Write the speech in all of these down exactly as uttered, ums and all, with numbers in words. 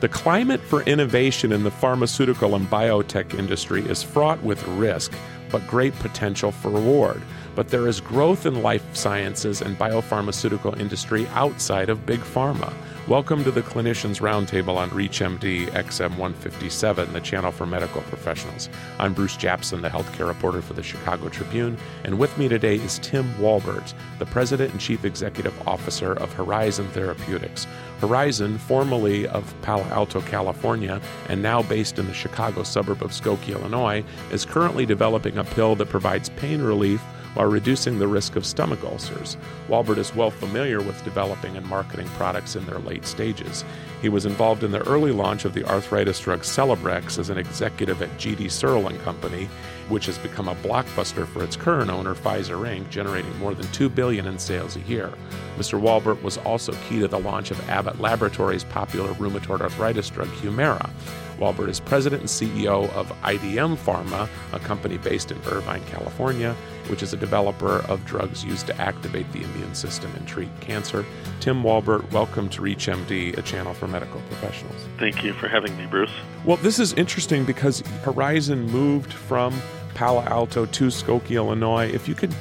The climate for innovation in the pharmaceutical and biotech industry is fraught with risk, but great potential for reward. But there is growth in life sciences and biopharmaceutical industry outside of Big Pharma. Welcome to the Clinicians Roundtable on ReachMD X M one fifty-seven, the channel for medical professionals. I'm Bruce Japson, the healthcare reporter for the Chicago Tribune, and with me today is Tim Walbert, the president and chief executive officer of Horizon Therapeutics. Horizon, formerly of Palo Alto, California, and now based in the Chicago suburb of Skokie, Illinois, is currently developing a pill that provides pain relief while reducing the risk of stomach ulcers. Walbert is well familiar with developing and marketing products in their late stages. He was involved in the early launch of the arthritis drug Celebrex as an executive at G D. Searle and Company, which has become a blockbuster for its current owner, Pfizer Incorporated, generating more than two billion dollars in sales a year. Mister Walbert was also key to the launch of Abbott Laboratory's popular rheumatoid arthritis drug Humira. Walbert is president and C E O of I D M Pharma, a company based in Irvine, California, which is a developer of drugs used to activate the immune system and treat cancer. Tim Walbert, welcome to ReachMD, a channel for medical professionals. Thank you for having me, Bruce. Well, this is interesting because Horizon moved from Palo Alto to Skokie, Illinois. If you could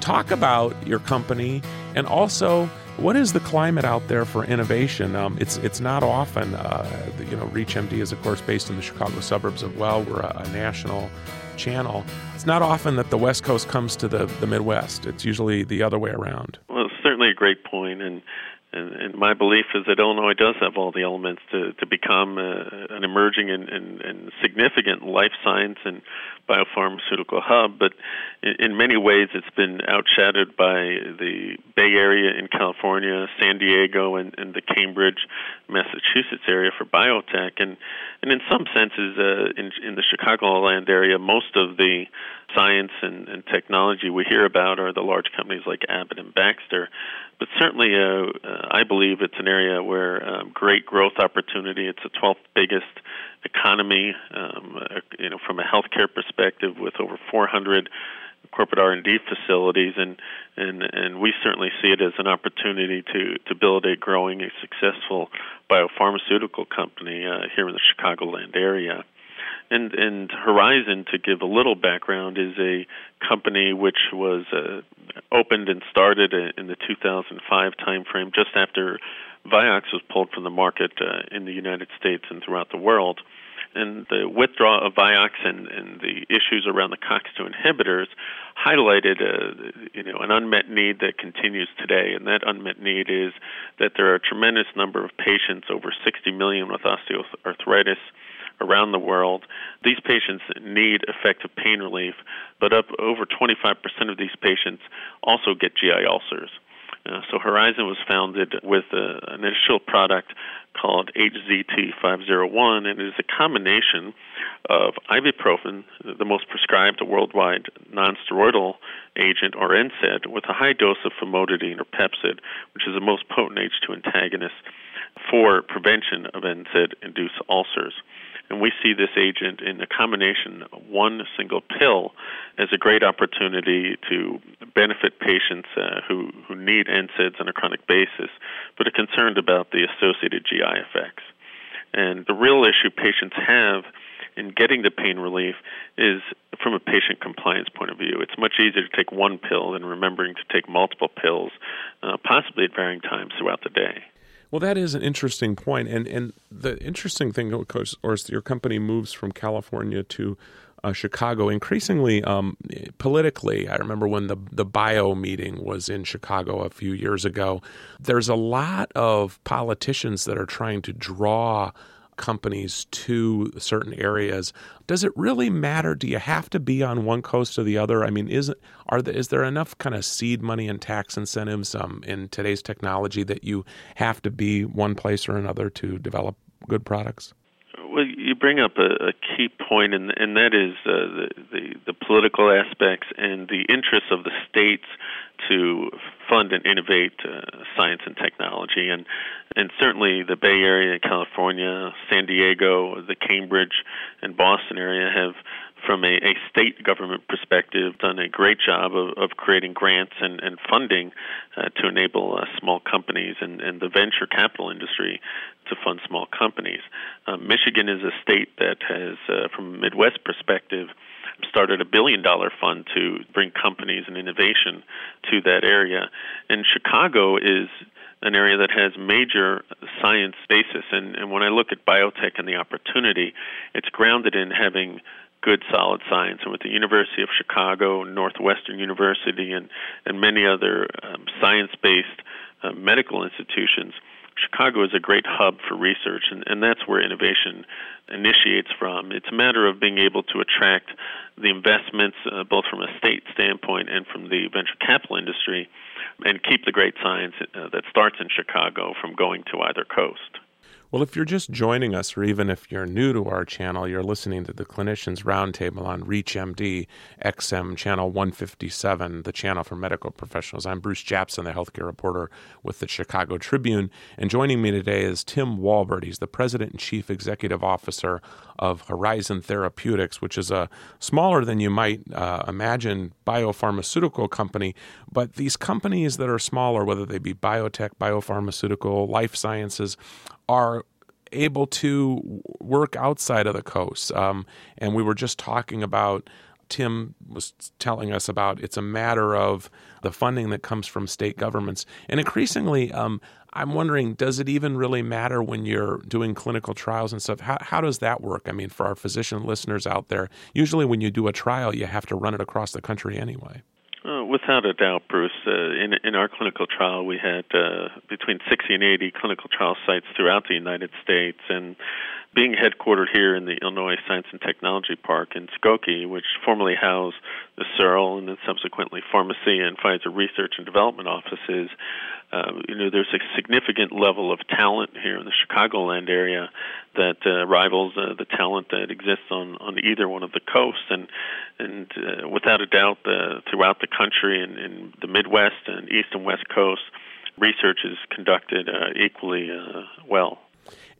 talk about your company and also what is the climate out there for innovation? Um, it's it's not often, uh, you know, ReachMD is, of course, based in the Chicago suburbs as well. We're a, a national channel. It's not often that the West Coast comes to the, the Midwest. It's usually the other way around. Well, it's certainly a great point, and, and, and my belief is that Illinois does have all the elements to, to become a, an emerging and, and, and significant life science and biopharmaceutical hub, but in many ways it's been outshadowed by the Bay Area in California, San Diego, and, and the Cambridge, Massachusetts area for biotech. And, and in some senses, uh, in, in the Chicagoland area, most of the science and, and technology we hear about are the large companies like Abbott and Baxter. But certainly, uh, uh, I believe it's an area where um, great growth opportunity. It's the twelfth biggest economy, um, you know, from a healthcare perspective, with over four hundred corporate R and D facilities, and and and we certainly see it as an opportunity to to build a growing, a successful biopharmaceutical company uh, here in the Chicagoland area. And, and Horizon, to give a little background, is a company which was uh, opened and started in the two thousand five timeframe, just after Vioxx was pulled from the market uh, in the United States and throughout the world. And the withdrawal of Vioxx and, and the issues around the C O X two inhibitors highlighted a, you know, an unmet need that continues today. And that unmet need is that there are a tremendous number of patients, over sixty million with osteoarthritis around the world. These patients need effective pain relief, but up over twenty-five percent of these patients also get G I ulcers. Uh, so Horizon was founded with uh, an initial product called H Z T five oh one, and it is a combination of ibuprofen, the most prescribed worldwide nonsteroidal agent, or N SAID, with a high dose of famotidine, or Pepcid, which is the most potent H two antagonist for prevention of N SAID-induced ulcers. And we see this agent in a combination of one single pill as a great opportunity to benefit patients uh, who, who need N SAIDs on a chronic basis, but are concerned about the associated G I effects. And the real issue patients have in getting the pain relief is from a patient compliance point of view. It's much easier to take one pill than remembering to take multiple pills, uh, possibly at varying times throughout the day. Well, that is an interesting point, and and the interesting thing, of course, is your company moves from California to uh, Chicago increasingly um, politically. I remember when the the bio meeting was in Chicago a few years ago. There's a lot of politicians that are trying to draw companies to certain areas. Does it really matter? Do you have to be on one coast or the other? I mean, is are there, is there enough kind of seed money and tax incentives um, in today's technology that you have to be one place or another to develop good products? Well, you bring up a, a key point, and, and that is uh, the, the, the political aspects and the interests of the states to fund and innovate uh, science and technology. And, and certainly the Bay Area, California, San Diego, the Cambridge, and Boston area have from a, a state government perspective, done a great job of, of creating grants and, and funding uh, to enable uh, small companies and, and the venture capital industry to fund small companies. Uh, Michigan is a state that has, uh, from a Midwest perspective, started a billion-dollar fund to bring companies and innovation to that area. And Chicago is an area that has major science basis. And, and when I look at biotech and the opportunity, it's grounded in having good, solid science. And with the University of Chicago, Northwestern University, and, and many other um, science-based uh, medical institutions, Chicago is a great hub for research, and, and that's where innovation initiates from. It's a matter of being able to attract the investments, uh, both from a state standpoint and from the venture capital industry, and keep the great science uh, that starts in Chicago from going to either coast. Well, if you're just joining us, or even if you're new to our channel, you're listening to the Clinicians Roundtable on ReachMD, X M Channel one fifty-seven, the channel for medical professionals. I'm Bruce Japson, the healthcare reporter with the Chicago Tribune, and joining me today is Tim Walbert. He's the president and chief executive officer of Horizon Therapeutics, which is a smaller than you might uh, imagine biopharmaceutical company. But these companies that are smaller, whether they be biotech, biopharmaceutical, life sciences, are able to work outside of the coast. Um, and we were just talking about, Tim was telling us about, it's a matter of the funding that comes from state governments. And increasingly, um, I'm wondering, does it even really matter when you're doing clinical trials and stuff? How, how does that work? I mean, for our physician listeners out there, usually when you do a trial, you have to run it across the country anyway. Uh, without a doubt, Bruce. Uh, in in our clinical trial, we had uh, between sixty and eighty clinical trial sites throughout the United States, and being headquartered here in the Illinois Science and Technology Park in Skokie, which formerly housed the Searle and then subsequently Pharmacy and Pfizer Research and Development offices, uh, you know, there's a significant level of talent here in the Chicagoland area that uh, rivals uh, the talent that exists on, on either one of the coasts. And and uh, without a doubt, uh, throughout the country and in, in the Midwest and East and West Coast, research is conducted uh, equally uh, well.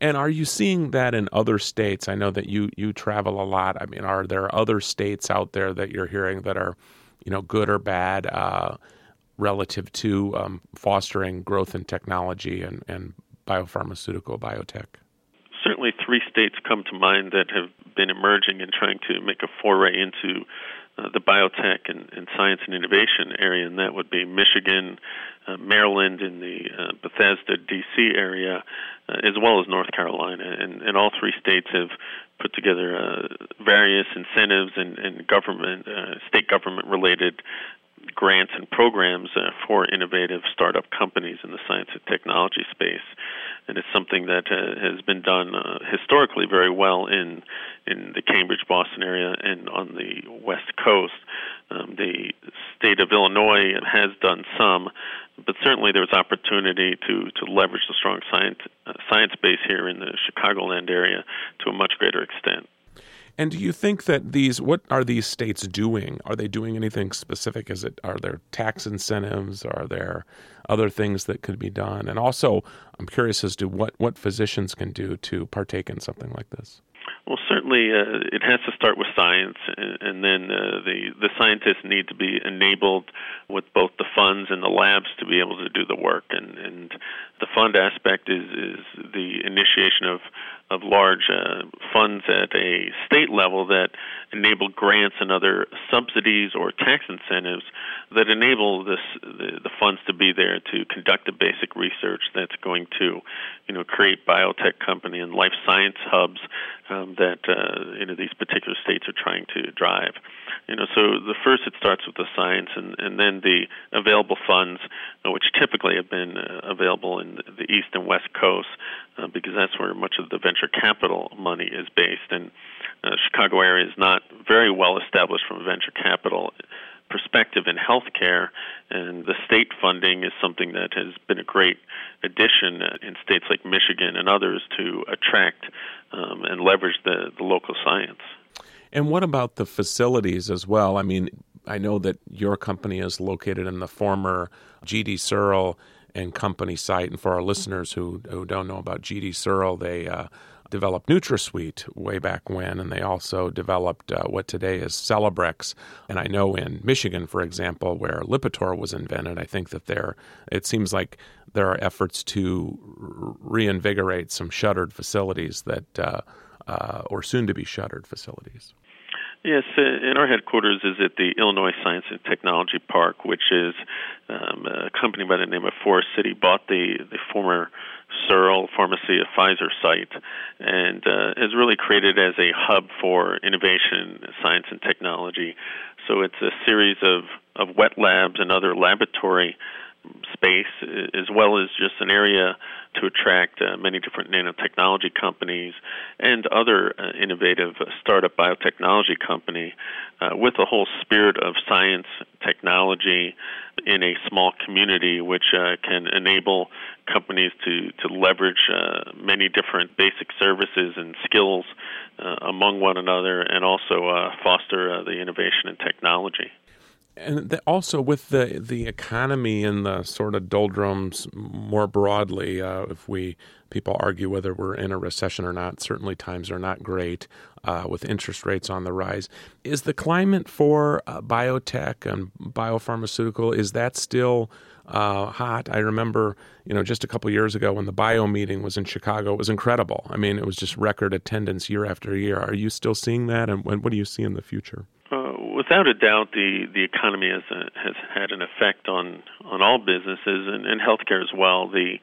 And are you seeing that in other states? I know that you you travel a lot. I mean, are there other states out there that you're hearing that are, you know, good or bad uh, relative to um, fostering growth in technology and, and biopharmaceutical biotech? Certainly three states come to mind that have been emerging and trying to make a foray into uh, the biotech and, and science and innovation area, and that would be Michigan, uh, Maryland in the uh, Bethesda, D C area, uh, as well as North Carolina. And, and all three states have put together uh, various incentives and, and government, uh, state government-related grants and programs uh, for innovative startup companies in the science and technology space. And it's something that uh, has been done uh, historically very well in in the Cambridge-Boston area and on the West Coast. Um, the state of Illinois has done some, but certainly there's opportunity to, to leverage the strong science, uh, science base here in the Chicagoland area to a much greater extent. And do you think that these, what are these states doing? Are they doing anything specific? Is it, are there tax incentives? Are there other things that could be done? And also, I'm curious as to what, what physicians can do to partake in something like this. Well, certainly uh, it has to start with science, and, and then uh, the, the scientists need to be enabled with both the funds and the labs to be able to do the work. And, and the fund aspect is, is the initiation of of large uh, funds at a state level that enable grants and other subsidies or tax incentives that enable this, the, the funds to be there to conduct the basic research that's going to, you know, create biotech company and life science hubs um, that uh, you know these particular states are trying to drive. You know, so the first it starts with the science, and, and then the available funds, which typically have been uh, available in the East and West Coast, uh, because that's where much of the venture capital money is based. And uh, Chicago area is not very well established from a venture capital perspective in healthcare, and the state funding is something that has been a great addition in states like Michigan and others to attract um, and leverage the, the local science. And what about the facilities as well? I mean, I know that your company is located in the former G D. Searle and Company site, and for our listeners who, who don't know about G D. Searle, they uh, developed NutraSweet way back when, and they also developed uh, what today is Celebrex. And I know in Michigan, for example, where Lipitor was invented, I think that there, it seems like there are efforts to reinvigorate some shuttered facilities that, uh, uh, or soon-to-be shuttered facilities. Yes, and our headquarters is at the Illinois Science and Technology Park, which is um, a company by the name of Forest City, bought the, the former Searle Pharmacy, a Pfizer site, and uh, is really created as a hub for innovation, science, and technology. So it's a series of, of wet labs and other laboratory space, as well as just an area to attract uh, many different nanotechnology companies and other uh, innovative startup biotechnology company uh, with a whole spirit of science, technology in a small community, which uh, can enable companies to, to leverage uh, many different basic services and skills uh, among one another, and also uh, foster uh, the innovation and technology. And also with the, the economy and the sort of doldrums more broadly, uh, if we people argue whether we're in a recession or not, certainly times are not great uh, with interest rates on the rise. Is the climate for uh, biotech and biopharmaceutical, is that still uh, hot? I remember, you know, just a couple years ago when the bio meeting was in Chicago, it was incredible. I mean, it was just record attendance year after year. Are you still seeing that? And what do you see in the future? Without a doubt, the, the economy has a, has had an effect on, on all businesses and, and healthcare as well. The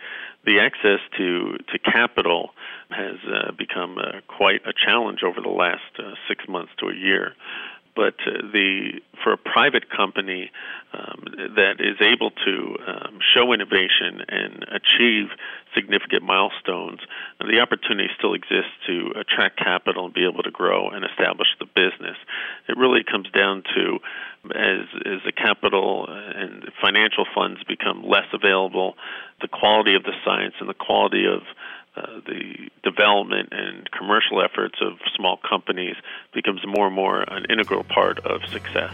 the access to to capital has uh, become uh, quite a challenge over the last uh, six months to a year. But uh, the for a private company um, that is able to um, show innovation and achieve significant milestones, the opportunity still exists to attract capital and be able to grow and establish the business. It really comes down to, as, as the capital and financial funds become less available, the quality of the science and the quality of Uh, the development and commercial efforts of small companies becomes more and more an integral part of success.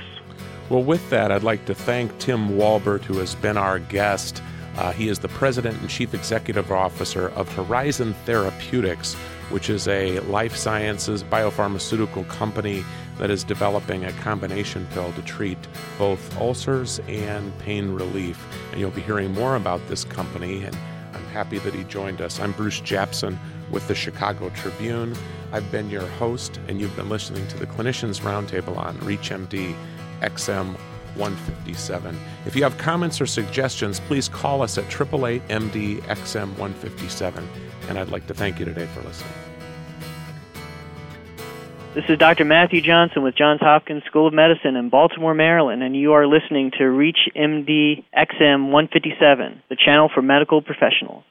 Well, with that, I'd like to thank Tim Walbert, who has been our guest. Uh, he is the President and Chief Executive Officer of Horizon Therapeutics, which is a life sciences biopharmaceutical company that is developing a combination pill to treat both ulcers and pain relief. And you'll be hearing more about this company, and I'm happy that he joined us. I'm Bruce Japson with the Chicago Tribune. I've been your host, and you've been listening to the Clinicians Roundtable on ReachMD X M one fifty-seven. If you have comments or suggestions, please call us at eight eight eight M D X M one fifty-seven. And I'd like to thank you today for listening. This is Doctor Matthew Johnson with Johns Hopkins School of Medicine in Baltimore, Maryland, and you are listening to ReachMD X M one fifty-seven, the channel for medical professionals.